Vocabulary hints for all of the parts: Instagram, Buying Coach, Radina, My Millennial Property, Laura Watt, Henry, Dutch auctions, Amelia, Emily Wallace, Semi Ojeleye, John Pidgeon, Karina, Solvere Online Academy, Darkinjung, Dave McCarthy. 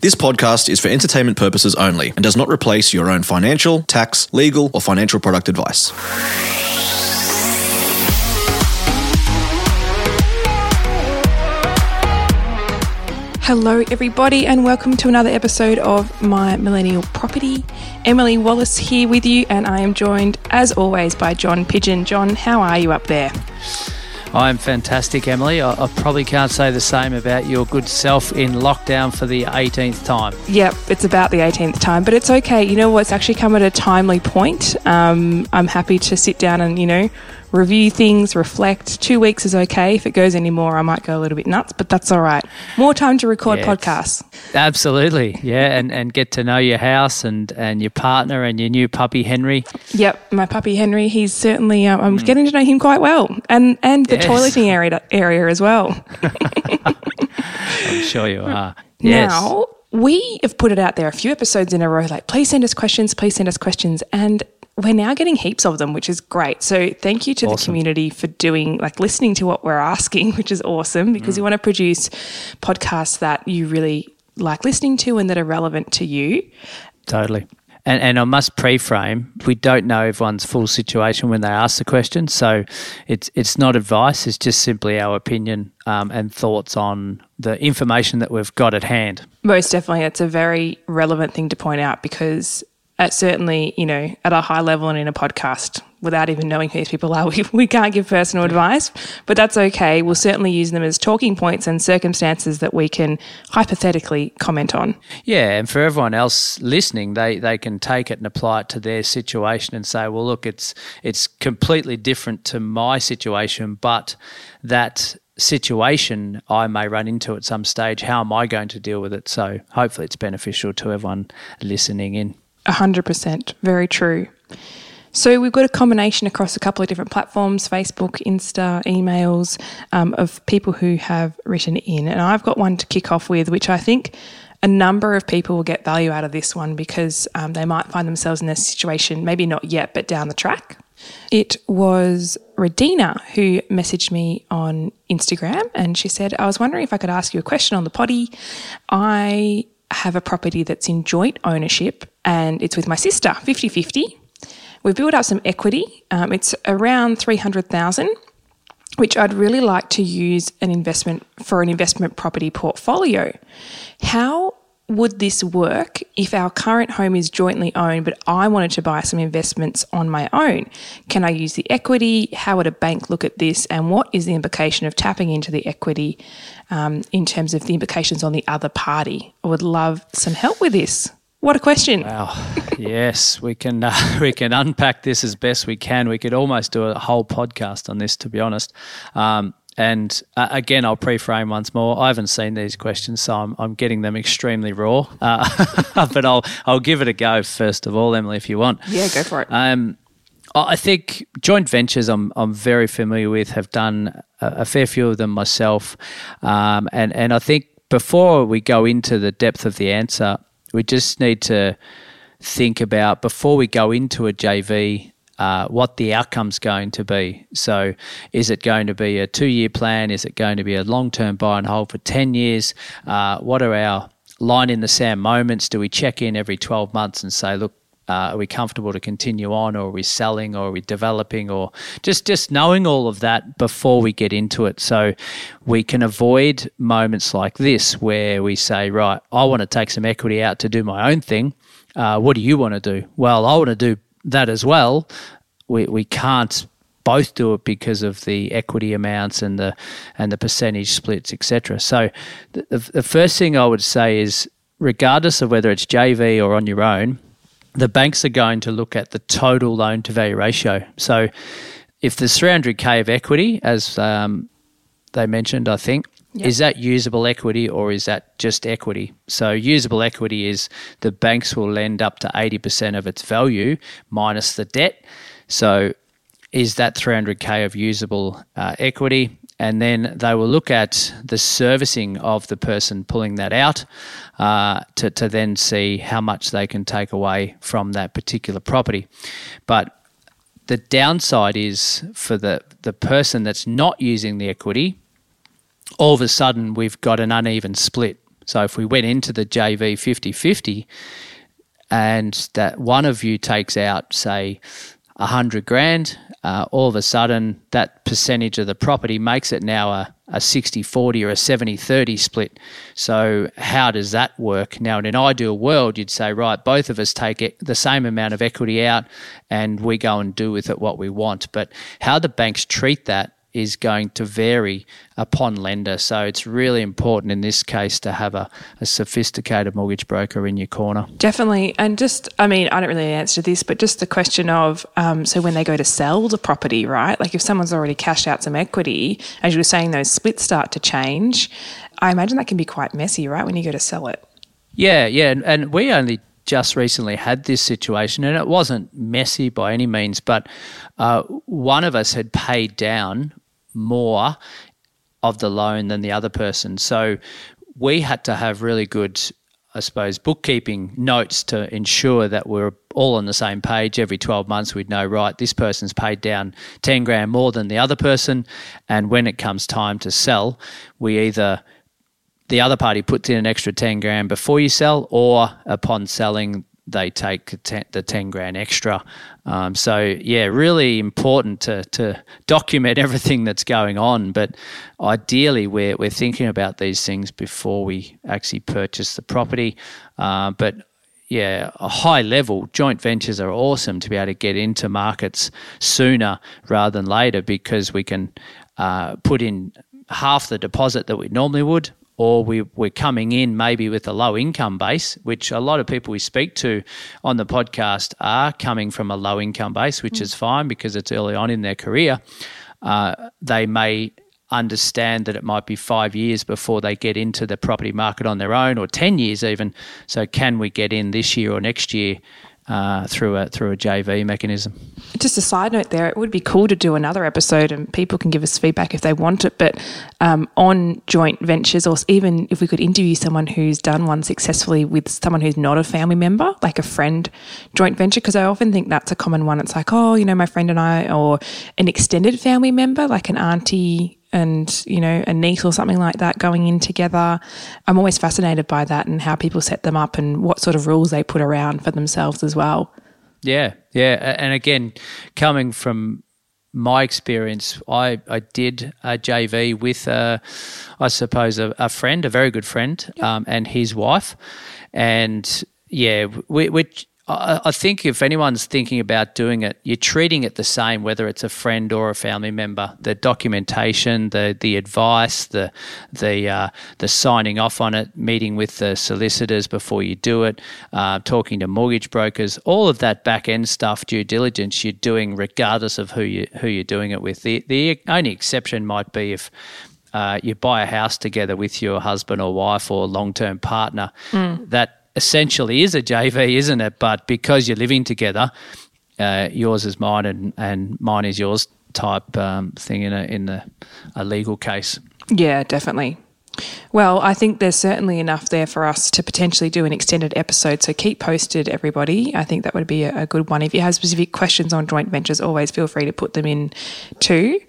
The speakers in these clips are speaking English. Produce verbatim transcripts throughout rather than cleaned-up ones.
This podcast is for entertainment purposes only and does not replace your own financial, tax, legal, or financial product advice. Hello everybody, and welcome to another episode of My Millennial Property. Emily Wallace here with you, and I am joined as always by John Pidgeon. John, how are you up there? I'm fantastic, Emily. I, I probably can't say the same about your good self in lockdown for the eighteenth time. Yep, it's about the eighteenth time, but it's okay. You know what? It's actually come at a timely point. Um, I'm happy to sit down and, you know, review things, reflect. Two weeks is okay. If it goes any more, I might go a little bit nuts, but that's all right. More time to record yeah, podcasts. Absolutely, yeah, and, and get to know your house and, and your partner and your new puppy, Henry. Yep, my puppy, Henry. He's certainly, um, I'm mm. getting to know him quite well, and, and the yes. toileting area, area as well. I'm sure you are. Yes. Now, we have put it out there a few episodes in a row, like, please send us questions, please send us questions, and we're now getting heaps of them, which is great. So thank you to awesome. the community for doing, like, listening to what we're asking, which is awesome, because mm. we want to produce podcasts that you really like listening to and that are relevant to you. Totally. And, and I must pre-frame, we don't know everyone's full situation when they ask the question, so it's it's not advice, it's just simply our opinion um, and thoughts on the information that we've got at hand. Most definitely. It's a very relevant thing to point out because at certainly, you know, at a high level and in a podcast, without even knowing who these people are, we, we can't give personal advice, but that's okay. We'll certainly use them as talking points and circumstances that we can hypothetically comment on. Yeah, and for everyone else listening, they, they can take it and apply it to their situation and say, well, look, it's it's completely different to my situation, but that situation I may run into at some stage, how am I going to deal with it? So hopefully it's beneficial to everyone listening in. A hundred percent. Very true. So we've got a combination across a couple of different platforms, Facebook, Insta, emails, um, of people who have written in. And I've got one to kick off with, which I think a number of people will get value out of this one because um, they might find themselves in this situation, maybe not yet, but down the track. It was Radina who messaged me on Instagram and she said, I was wondering if I could ask you a question on the potty. I have a property that's in joint ownership and it's with my sister, fifty-fifty. We've built up some equity. Um, it's around three hundred thousand dollars, which I'd really like to use an investment for an investment property portfolio. How would this work if our current home is jointly owned but I wanted to buy some investments on my own? Can I use the equity? How would a bank look at this? And what is the implication of tapping into the equity um, in terms of the implications on the other party? I would love some help with this. What a question. Wow. Yes, we can uh, we can unpack this as best we can. We could almost do a whole podcast on this, to be honest. Um, and uh, again, I'll pre-frame once more. I haven't seen these questions, so I'm, I'm getting them extremely raw. Uh, but I'll I'll give it a go first of all, Emily, if you want. Yeah, go for it. Um, I think joint ventures I'm I'm very familiar with, have done a, a fair few of them myself. Um, and, and I think before we go into the depth of the answer, we just need to think about, before we go into a J V, uh, what the outcome's going to be. So is it going to be a two-year plan? Is it going to be a long-term buy and hold for ten years? Uh, what are our line-in-the-sand moments? Do we check in every twelve months and say, look, uh, are we comfortable to continue on, or are we selling, or are we developing, or just, just knowing all of that before we get into it, so we can avoid moments like this where we say, right, I want to take some equity out to do my own thing. Uh, what do you want to do? Well, I want to do that as well. We we can't both do it because of the equity amounts and the and the percentage splits, et cetera. So the, the first thing I would say is, regardless of whether it's J V or on your own, the banks are going to look at the total loan-to-value ratio. So if there's three hundred thousand of equity, as um, they mentioned, I think, Yep. Is that usable equity or is that just equity? So usable equity is the banks will lend up to eighty percent of its value minus the debt. So is that three hundred K of usable uh, equity? And then they will look at the servicing of the person pulling that out uh, to, to then see how much they can take away from that particular property. But the downside is for the, the person that's not using the equity, all of a sudden we've got an uneven split. So if we went into the J V fifty-fifty and that one of you takes out, say, one hundred grand, uh, all of a sudden that percentage of the property makes it now a, a sixty forty or a seventy thirty split. So how does that work? Now, in an ideal world, you'd say, right, both of us take it, the same amount of equity out and we go and do with it what we want. But how the banks treat that is going to vary upon lender. So it's really important in this case to have a, a sophisticated mortgage broker in your corner. Definitely. And just, I mean, I don't really answer this, but just the question of, um, so when they go to sell the property, right? Like if someone's already cashed out some equity, as you were saying, those splits start to change. I imagine that can be quite messy, right, when you go to sell it? Yeah, yeah. And, and we only just recently had this situation, and it wasn't messy by any means, but uh, one of us had paid down more of the loan than the other person. So we had to have really good, I suppose, bookkeeping notes to ensure that we're all on the same page. Every twelve months we'd know, right, this person's paid down ten grand more than the other person, and when it comes time to sell, we either the other party puts in an extra ten grand before you sell, or upon selling they take the ten grand extra. Um, so, yeah, really important to to document everything that's going on. But ideally, we're we're thinking about these things before we actually purchase the property. Uh, but yeah, a high level, joint ventures are awesome to be able to get into markets sooner rather than later, because we can uh, put in half the deposit that we normally would. Or we, we're coming in maybe with a low income base, which a lot of people we speak to on the podcast are coming from a low income base, which mm. is fine because it's early on in their career. Uh, they may understand that it might be five years before they get into the property market on their own, or ten years even. So can we get in this year or next year Uh, through a through a J V mechanism? Just a side note there, it would be cool to do another episode, and people can give us feedback if they want it, but um, on joint ventures, or even if we could interview someone who's done one successfully with someone who's not a family member, like a friend joint venture, because I often think that's a common one. It's like, oh, you know, my friend and I, or an extended family member, like an auntie and, you know, a niece or something like that going in together. I'm always fascinated by that and how people set them up and what sort of rules they put around for themselves as well. Yeah, yeah. And again, coming from my experience, I, I did a J V with, a, I suppose, a, a friend, a very good friend, yeah. um, and his wife. And, yeah, we, we I think if anyone's thinking about doing it, you're treating it the same, whether it's a friend or a family member. The documentation, the the advice, the the uh, the signing off on it, meeting with the solicitors before you do it, uh, talking to mortgage brokers, all of that back end stuff, due diligence you're doing, regardless of who you who you're doing it with. The the only exception might be if uh, you buy a house together with your husband or wife or long term partner. Mm. That essentially is a J V, isn't it? But because you're living together, uh, yours is mine and, and mine is yours type um, thing in a in the, a legal case. Yeah, definitely. Well, I think there's certainly enough there for us to potentially do an extended episode, so keep posted, everybody. I think that would be a, a good one. If you have specific questions on joint ventures, always feel free to put them in too.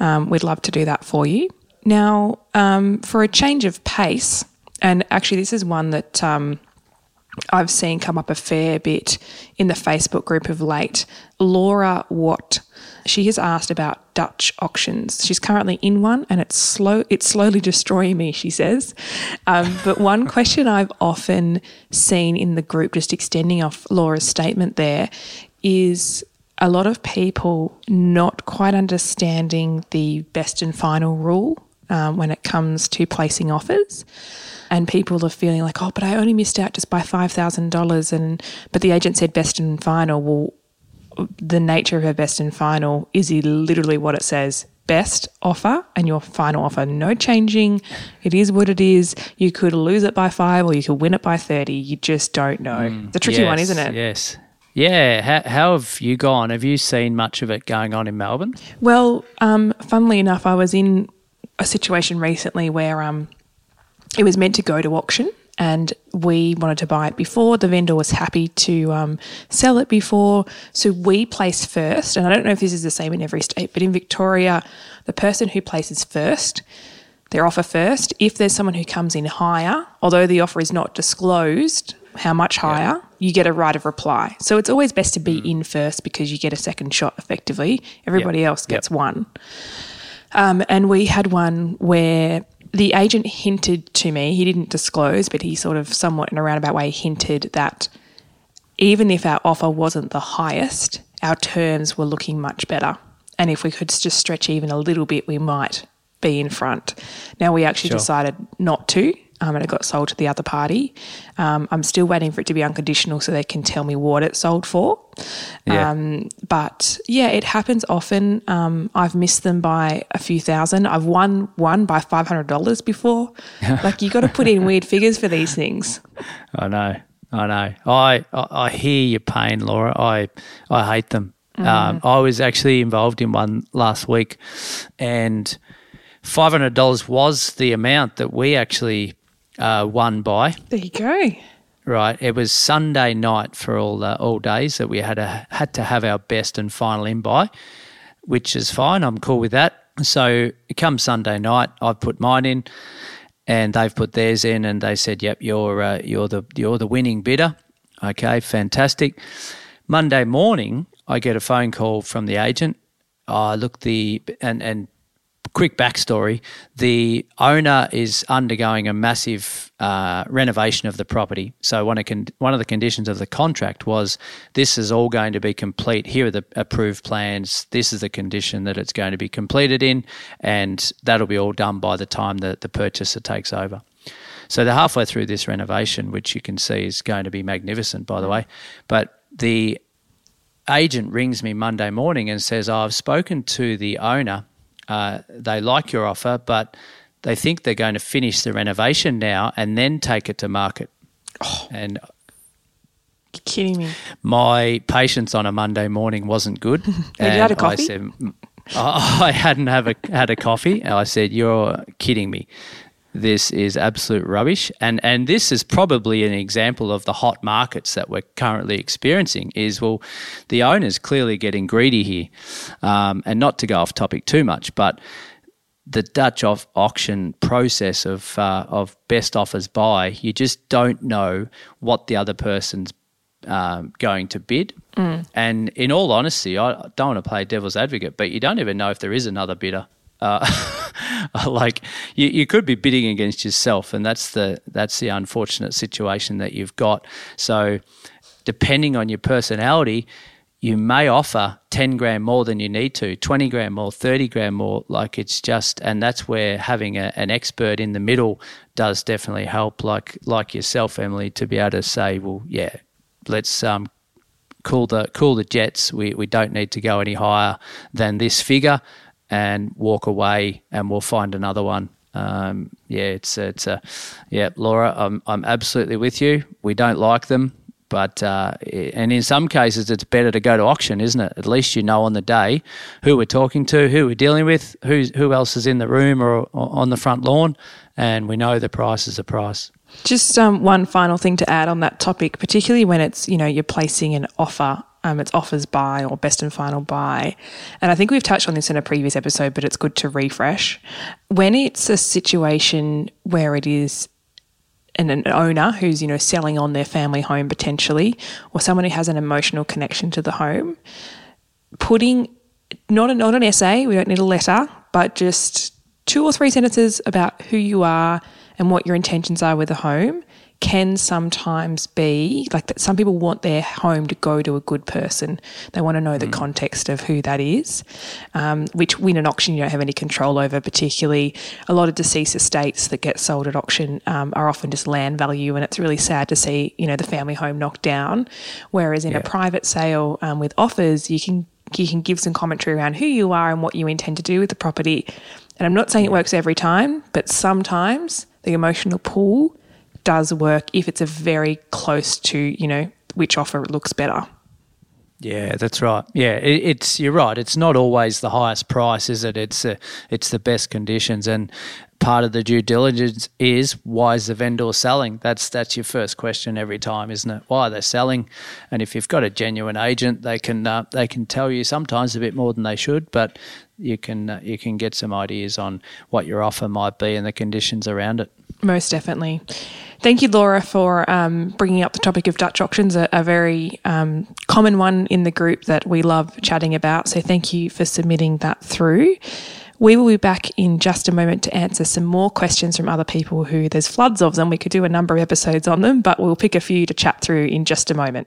Um, we'd love to do that for you. Now, um, for a change of pace, and actually this is one that um, – I've seen come up a fair bit in the Facebook group of late. Laura Watt, she has asked about Dutch auctions. She's currently in one, and it's slow. It's slowly destroying me, she says. Um, but one question I've often seen in the group, just extending off Laura's statement there, is a lot of people not quite understanding the best and final rule Um, when it comes to placing offers, and people are feeling like, oh, but I only missed out just by five thousand dollars, and but the agent said best and final. Well, the nature of her best and final is literally what it says. best offer and your final offer. No changing. It is what it is. You could lose it by five or you could win it by thirty. You just don't know. Mm, it's a tricky yes, one, isn't it? Yes. Yeah. How, how have you gone? Have you seen much of it going on in Melbourne? Well, um, funnily enough, I was in a situation recently where um, it was meant to go to auction. And we wanted to buy it before. The vendor was happy to um, sell it before. So we placed first. And I don't know if this is the same in every state, but in Victoria, the person who places first, their offer first, if there's someone who comes in higher, although the offer is not disclosed how much higher, yeah. you get a right of reply. So it's always best to be mm. in first because you get a second shot effectively. Everybody yep. else gets yep. one. Um, and we had one where... the agent hinted to me, he didn't disclose, but he sort of somewhat in a roundabout way hinted that even if our offer wasn't the highest, our terms were looking much better. And if we could just stretch even a little bit, we might be in front. Now, we actually sure. decided not to, um, and it got sold to the other party. Um, I'm still waiting for it to be unconditional so they can tell me what it sold for. Yeah. Um, but, yeah, it happens often. Um, I've missed them by a few thousand. I've won one by five hundred dollars before. Like, you got to put in weird figures for these things. I know. I know. I, I, I hear your pain, Laura. I, I hate them. Mm. Um, I was actually involved in one last week, and five hundred dollars was the amount that we actually uh, won by. There you go. Right, it was Sunday night for all uh, all days that we had a, had to have our best and final in by, which is fine. I'm cool with that. So come Sunday night, I've put mine in, and they've put theirs in, and they said, "Yep, you're uh, you're the you're the winning bidder." Okay, fantastic. Monday morning, I get a phone call from the agent. I look the and and. Quick backstory, the owner is undergoing a massive uh, renovation of the property. So one of, con- one of the conditions of the contract was this is all going to be complete. Here are the approved plans. This is the condition that it's going to be completed in, and that'll be all done by the time that the purchaser takes over. So they're halfway through this renovation, which you can see is going to be magnificent, by the way. But the agent rings me Monday morning and says, oh, I've spoken to the owner. Uh, they like your offer, but they think they're going to finish the renovation now and then take it to market. Oh, and you're kidding me. My patience on a Monday morning wasn't good. Have you had a coffee? I said, oh, I hadn't have a, had a coffee. And I said, you're kidding me. This is absolute rubbish. And and this is probably an example of the hot markets that we're currently experiencing is, well, the owner's clearly getting greedy here. Um, and not to go off topic too much, but the Dutch off auction process of uh, of best offers by, you just don't know what the other person's um, going to bid. Mm. And in all honesty, I don't want to play devil's advocate, but you don't even know if there is another bidder. Uh, like you, you could be bidding against yourself, and that's the that's the unfortunate situation that you've got. So depending on your personality, you may offer ten grand more than you need to, twenty grand more, thirty grand more. Like it's just, and that's where having a, an expert in the middle does definitely help, like like yourself, Emily, to be able to say, well, yeah, let's um cool the cool the jets. We we don't need to go any higher than this figure. And walk away, and we'll find another one. Um, yeah, it's it's a uh, yeah, Laura. I'm I'm absolutely with you. We don't like them, but uh, and in some cases, it's better to go to auction, isn't it? At least you know on the day who we're talking to, who we're dealing with, who who else is in the room or, or on the front lawn, and we know the price is the price. Just um, one final thing to add on that topic, particularly when it's you know you're placing an offer. Um, it's offers by or best and final by. And I think we've touched on this in a previous episode, but it's good to refresh. When it's a situation where it is an, an owner who's, you know, selling on their family home potentially, or someone who has an emotional connection to the home, putting not, a, not an essay, we don't need a letter, but just two or three sentences about who you are and what your intentions are with the home can sometimes be like that. Some people want their home to go to a good person. They want to know the mm. context of who that is, um, which win an auction you don't have any control over, particularly a lot of deceased estates that get sold at auction um, are often just land value, and it's really sad to see, you know, the family home knocked down. Whereas in yeah. a private sale um, with offers, you can you can give some commentary around who you are and what you intend to do with the property. And I'm not saying it works every time, but sometimes the emotional pull does work if it's a very close to, you know, which offer looks better. Yeah, that's right. Yeah, it, it's you're right. It's not always the highest price, is it? It's a, it's the best conditions, and part of the due diligence is, why is the vendor selling? That's that's your first question every time, isn't it? Why are they selling? And if you've got a genuine agent, they can uh, they can tell you sometimes a bit more than they should, but you can uh, you can get some ideas on what your offer might be and the conditions around it. Most definitely. Thank you, Laura, for um, bringing up the topic of Dutch auctions, a, a very um, common one in the group that we love chatting about. So thank you for submitting that through. We will be back in just a moment to answer some more questions from other people who there's floods of them. We could do a number of episodes on them, but we'll pick a few to chat through in just a moment.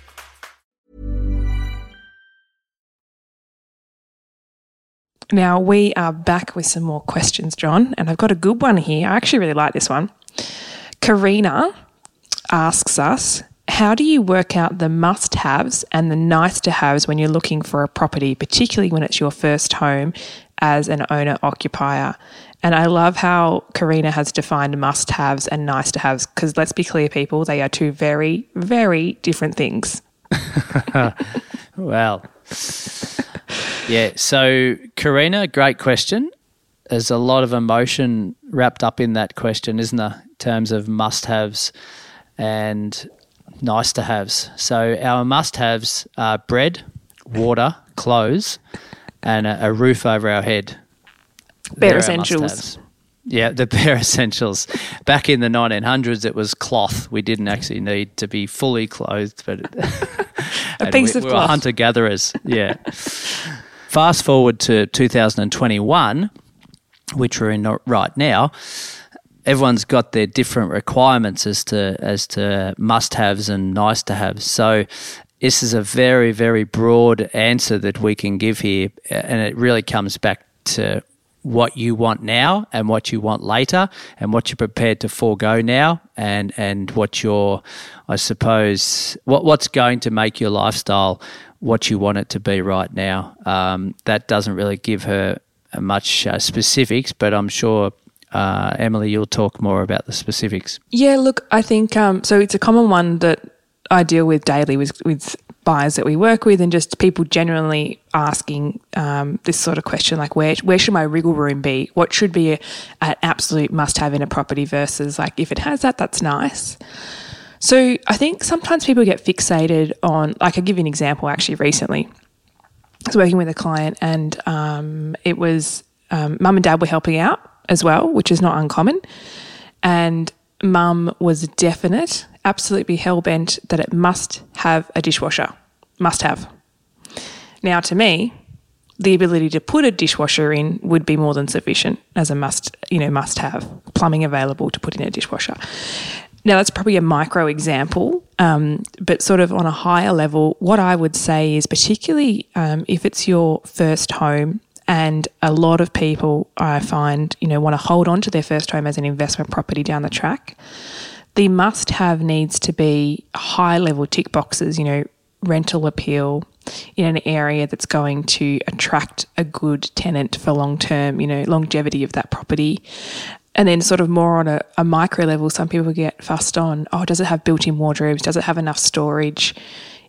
Now, we are back with some more questions, John, and I've got a good one here. I actually really like this one. Karina asks us, how do you work out the must-haves and the nice-to-haves when you're looking for a property, particularly when it's your first home as an owner-occupier? And I love how Karina has defined must-haves and nice-to-haves, because let's be clear, people, they are two very, very different things. Well... Yeah, so Karina, great question. There's a lot of emotion wrapped up in that question, isn't there, in terms of must-haves and nice-to-haves. So our must-haves are bread, water, clothes, and a, a roof over our head. Bare essentials. Yeah, the bare essentials. Back in the nineteen hundreds, it was cloth. We didn't actually need to be fully clothed, but a piece we, of we cloth. Were hunter-gatherers, yeah. Fast forward to two thousand twenty-one, which we're in right now, everyone's got their different requirements as to as to must-haves and nice-to-haves. So this is a very, very broad answer that we can give here, and it really comes back to what you want now and what you want later and what you're prepared to forego now and, and what you're, I suppose, what what's going to make your lifestyle what you want it to be right now. Um, that doesn't really give her much uh, specifics, but I'm sure, uh, Emily, you'll talk more about the specifics. Yeah, look, I think um, so it's a common one that I deal with daily with, with buyers that we work with and just people generally asking um, this sort of question, like where where should my wriggle room be? What should be an absolute must-have in a property versus like if it has that, that's nice. So I think sometimes people get fixated on, like I'll give you an example actually recently. I was working with a client and um, it was um, mum and dad were helping out as well, which is not uncommon. And mum was definite, absolutely hell-bent that it must have a dishwasher, must have. Now to me, the ability to put a dishwasher in would be more than sufficient as a must, you know, must have, plumbing available to put in a dishwasher. Now, that's probably a micro example, um, but sort of on a higher level, what I would say is, particularly um, if it's your first home, and a lot of people I find, you know, want to hold on to their first home as an investment property down the track, the must-have needs to be high-level tick boxes, you know, rental appeal in an area that's going to attract a good tenant for long-term, you know, longevity of that property. And then sort of more on a, a micro level, some people get fussed on, oh, does it have built-in wardrobes? Does it have enough storage?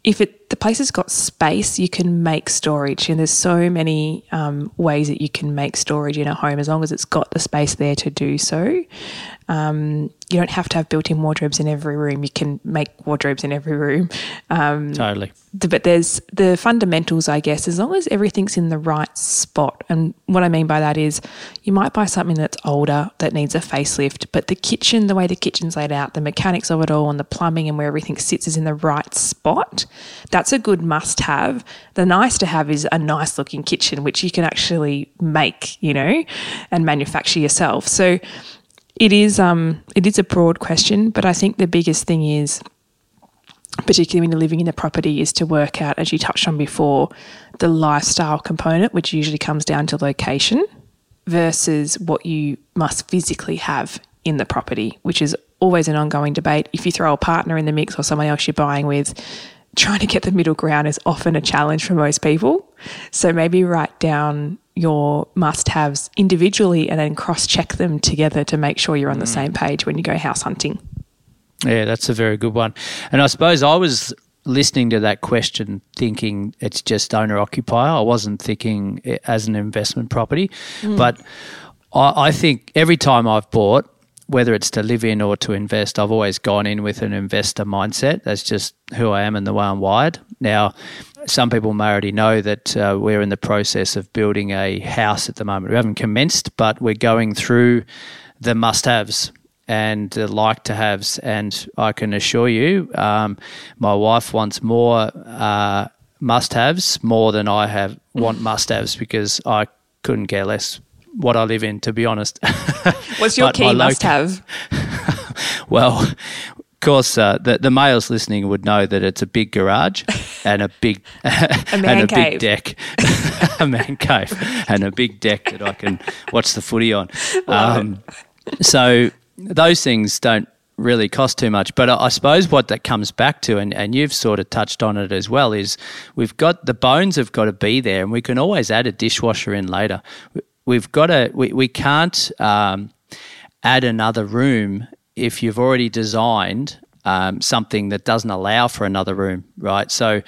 If it the place has got space, you can make storage. And there's so many um, ways that you can make storage in a home as long as it's got the space there to do so. Um, you don't have to have built-in wardrobes in every room. You can make wardrobes in every room. Um, totally. But there's the fundamentals, I guess, as long as everything's in the right spot. And what I mean by that is you might buy something that's older that needs a facelift, but the kitchen, the way the kitchen's laid out, the mechanics of it all and the plumbing and where everything sits is in the right spot. That's a good must-have. The nice-to-have is a nice-looking kitchen, which you can actually make, you know, and manufacture yourself. So it is um, it is a broad question, but I think the biggest thing is, particularly when you're living in the property, is to work out, as you touched on before, the lifestyle component, which usually comes down to location, versus what you must physically have in the property, which is always an ongoing debate. If you throw a partner in the mix or someone else you're buying with, trying to get the middle ground is often a challenge for most people. So maybe write down your must-haves individually and then cross-check them together to make sure you're on the same page when you go house hunting. Yeah, that's a very good one. And I suppose I was listening to that question thinking it's just owner-occupier. I wasn't thinking as an investment property. Mm. But I, I think every time I've bought, whether it's to live in or to invest, I've always gone in with an investor mindset. That's just who I am and the way I'm wired. Now, some people may already know that uh, we're in the process of building a house at the moment. We haven't commenced, but we're going through the must-haves and the like-to-haves. And I can assure you, um, my wife wants more uh, must-haves more than I have want must-haves, because I couldn't care less what I live in, to be honest. What's your key must-have? Well, of course, uh, the, the males listening would know that it's a big garage and a big a man and a cave. big deck, a man cave, and a big deck that I can watch the footy on. Um, so those things don't really cost too much. But I suppose what that comes back to, and, and you've sort of touched on it as well, is we've got the bones have got to be there, and we can always add a dishwasher in later. We've got to, we, we can't um, add another room if you've already designed um, something that doesn't allow for another room, right? So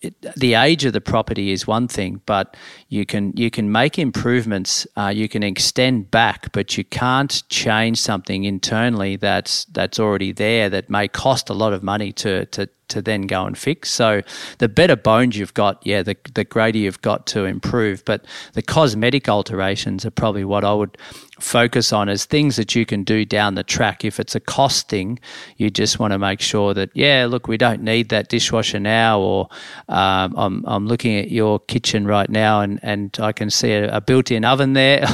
it, the age of the property is one thing, but you can you can make improvements, uh, you can extend back, but you can't change something internally that's that's already there that may cost a lot of money to to to then go and fix. So the better bones you've got, yeah, the the greater you've got to improve. But the cosmetic alterations are probably what I would focus on as things that you can do down the track. If it's a cost thing, you just want to make sure that, yeah, look, we don't need that dishwasher now, or um, I'm I'm looking at your kitchen right now and, and I can see a, a built-in oven there.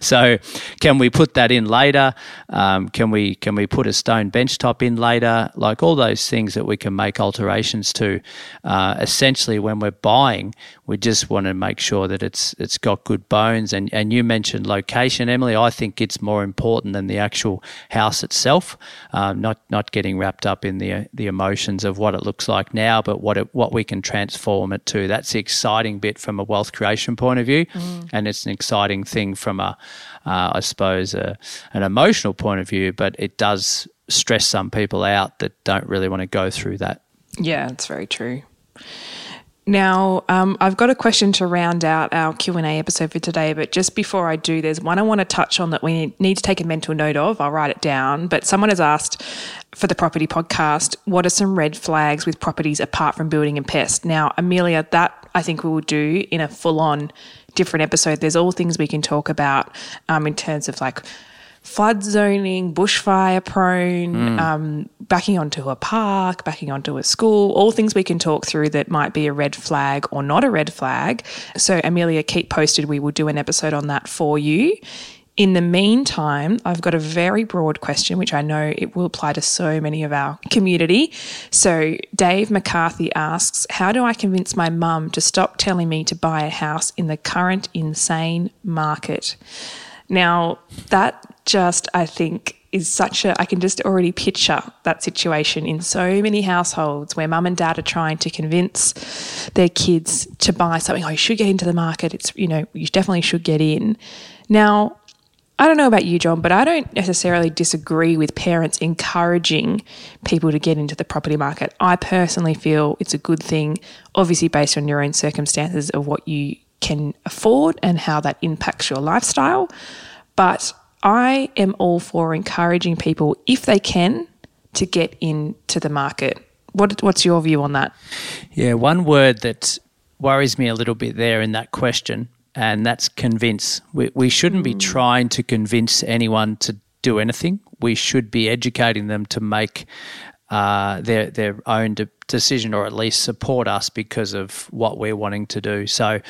So can we put that in later? Um, can we can we put a stone bench top in later? Like all those things that we can make alterations to. Uh, essentially, when we're buying, we just want to make sure that it's it's got good bones. And, and you mentioned location, Emily. I think it's more important than the actual house itself. Um, not not getting wrapped up in the the emotions of what it looks like now, but what it, what we can transform it to. That's the exciting bit from a wealth creation point of view, mm. and it's an exciting thing from a uh, I suppose a, an emotional point of view. But it does stress some people out that don't really want to go through that. Yeah, it's very true. Now, um, I've got a question to round out our Q and A episode for today, but just before I do, there's one I want to touch on that we need to take a mental note of. I'll write it down, but someone has asked for the property podcast, what are some red flags with properties apart from building and pest? Now, Amelia, that I think we will do in a full-on different episode. There's all things we can talk about um, in terms of like flood zoning, bushfire prone, mm. um, backing onto a park, backing onto a school, all things we can talk through that might be a red flag or not a red flag. So, Amelia, keep posted. We will do an episode on that for you. In the meantime, I've got a very broad question, which I know it will apply to so many of our community. So Dave McCarthy asks, how do I convince my mum to stop telling me to buy a house in the current insane market? Now, that just, I think, is such a, I can just already picture that situation in so many households where mum and dad are trying to convince their kids to buy something. Oh, you should get into the market. It's, you know, you definitely should get in. Now, I don't know about you, John, but I don't necessarily disagree with parents encouraging people to get into the property market. I personally feel it's a good thing, obviously based on your own circumstances of what you can afford and how that impacts your lifestyle. But I am all for encouraging people, if they can, to get into the market. What, what's your view on that? Yeah, one word that worries me a little bit there in that question, and that's convince. We, we shouldn't be trying to convince anyone to do anything. We should be educating them to make uh, their their own de- decision, or at least support us because of what we're wanting to do. So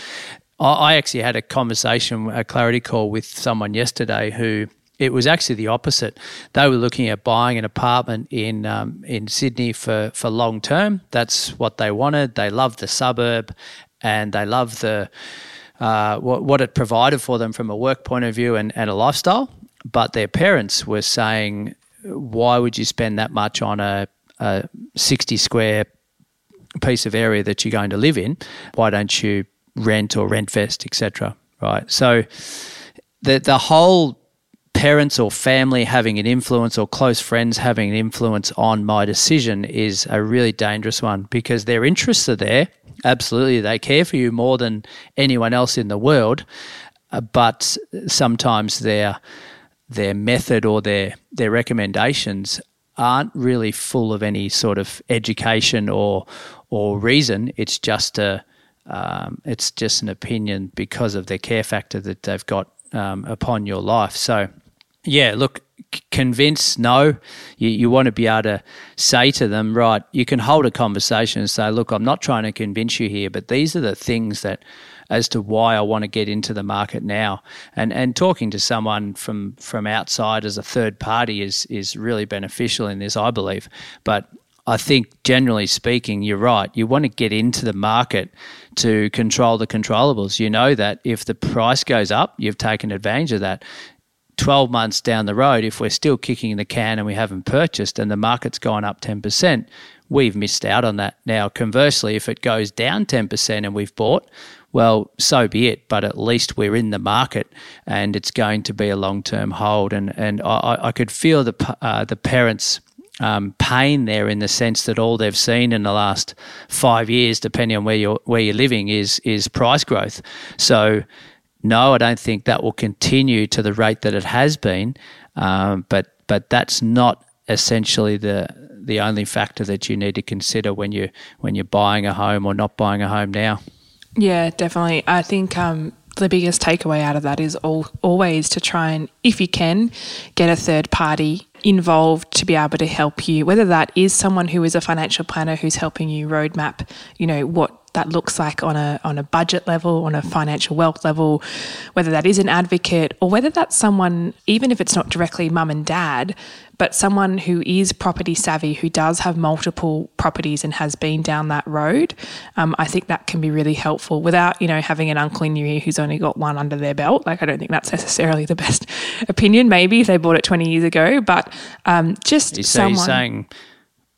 I, I actually had a conversation, a clarity call with someone yesterday who, it was actually the opposite. They were looking at buying an apartment in um, in Sydney for, for long term. That's what they wanted. They loved the suburb and they loved the... Uh, what, what it provided for them from a work point of view and, and a lifestyle. But their parents were saying, why would you spend that much on a, a sixty square piece of area that you're going to live in? Why don't you rent or rent vest, et cetera, right? So the the whole parents or family having an influence or close friends having an influence on my decision is a really dangerous one, because their interests are there. Absolutely, they care for you more than anyone else in the world, uh, but sometimes their their method or their, their recommendations aren't really full of any sort of education or or reason. It's just a um, it's just an opinion because of their care factor that they've got um, upon your life. So, yeah, look, c- convince, no. You, you want to be able to say to them, right, you can hold a conversation and say, look, I'm not trying to convince you here, but these are the things that as to why I want to get into the market now. And and talking to someone from, from outside as a third party is is really beneficial in this, I believe. But I think generally speaking, you're right. You want to get into the market to control the controllables. You know that if the price goes up, you've taken advantage of that. twelve months down the road, if we're still kicking the can and we haven't purchased and the market's gone up ten percent, we've missed out on that. Now, conversely, if it goes down ten percent and we've bought, well, so be it, but at least we're in the market and it's going to be a long-term hold. And and I, I could feel the uh, the parents' um, pain there, in the sense that all they've seen in the last five years, depending on where you're, where you're living, is is price growth. So no, I don't think that will continue to the rate that it has been, um, but but that's not essentially the the only factor that you need to consider when you when you're buying a home or not buying a home now. Yeah, definitely. I think um, the biggest takeaway out of that is all, always to try and, if you can, get a third party involved to be able to help you. Whether that is someone who is a financial planner who's helping you roadmap, you know, what that looks like on a on a budget level, on a financial wealth level, whether that is an advocate or whether that's someone, even if it's not directly mum and dad, but someone who is property savvy, who does have multiple properties and has been down that road. Um, I think that can be really helpful without, you know, having an uncle in your ear who's only got one under their belt. Like, I don't think that's necessarily the best opinion, maybe if they bought it twenty years ago, but um, just you say, someone... You're saying...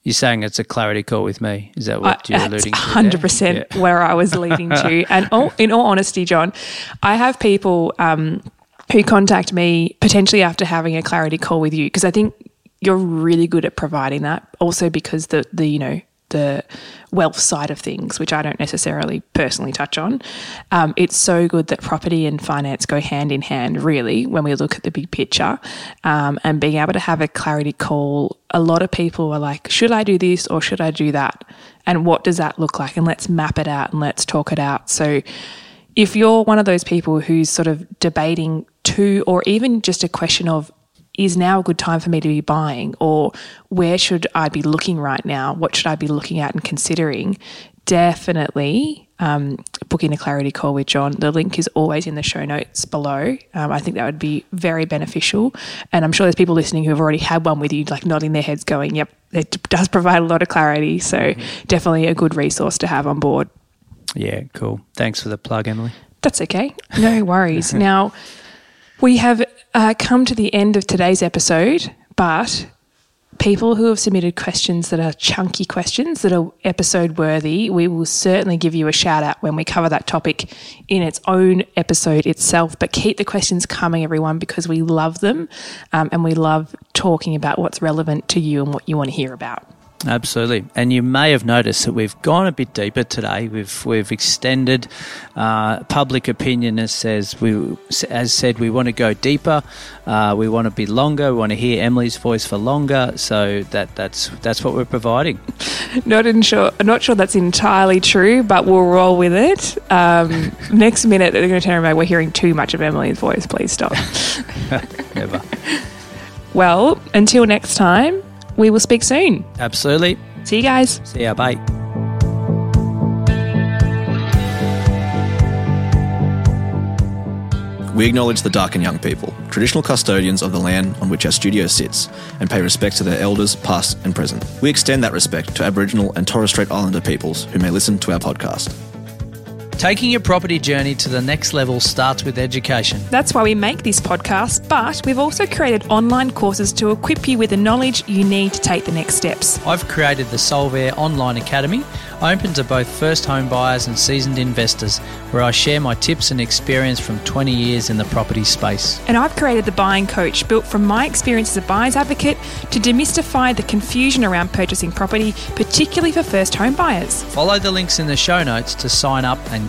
You're saying it's a clarity call with me. Is that what you're uh, alluding to? one hundred percent yeah. Where I was leading to. And all, in all honesty, John, I have people um, who contact me potentially after having a clarity call with you, because I think you're really good at providing that. Also because the the you know the wealth side of things, which I don't necessarily personally touch on, um, it's so good that property and finance go hand in hand, really, when we look at the big picture, um, and being able to have a clarity call. A lot of people are like, should I do this or should I do that? And what does that look like? And let's map it out and let's talk it out. So if you're one of those people who's sort of debating two, or even just a question of, is now a good time for me to be buying, or where should I be looking right now? What should I be looking at and considering? Definitely um, booking a clarity call with John. The link is always in the show notes below. Um, I think that would be very beneficial. And I'm sure there's people listening who have already had one with you, like nodding their heads going, yep, it does provide a lot of clarity. So mm-hmm. definitely a good resource to have on board. Yeah, cool. Thanks for the plug, Emily. That's okay. No worries. Now, we have uh, come to the end of today's episode, but people who have submitted questions that are chunky questions, that are episode worthy, we will certainly give you a shout out when we cover that topic in its own episode itself. But keep the questions coming, everyone, because we love them um, and we love talking about what's relevant to you and what you want to hear about. Absolutely. And you may have noticed that we've gone a bit deeper today. We've we've extended uh, public opinion as says we as said we want to go deeper. Uh, we want to be longer. We want to hear Emily's voice for longer. So that that's that's what we're providing. Not sure. Not sure that's entirely true, but we'll roll with it. Um, next minute they're going to turn around. We're hearing too much of Emily's voice. Please stop. Never. Well, until next time. We will speak soon. Absolutely. See you guys. See ya. Bye. We acknowledge the Darkinjung people, traditional custodians of the land on which our studio sits, and pay respect to their elders, past and present. We extend that respect to Aboriginal and Torres Strait Islander peoples who may listen to our podcast. Taking your property journey to the next level starts with education. That's why we make this podcast, but we've also created online courses to equip you with the knowledge you need to take the next steps. I've created the Solvere Online Academy, open to both first home buyers and seasoned investors, where I share my tips and experience from twenty years in the property space. And I've created the Buying Coach, built from my experience as a buyer's advocate to demystify the confusion around purchasing property, particularly for first home buyers. Follow the links in the show notes to sign up and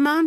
Mom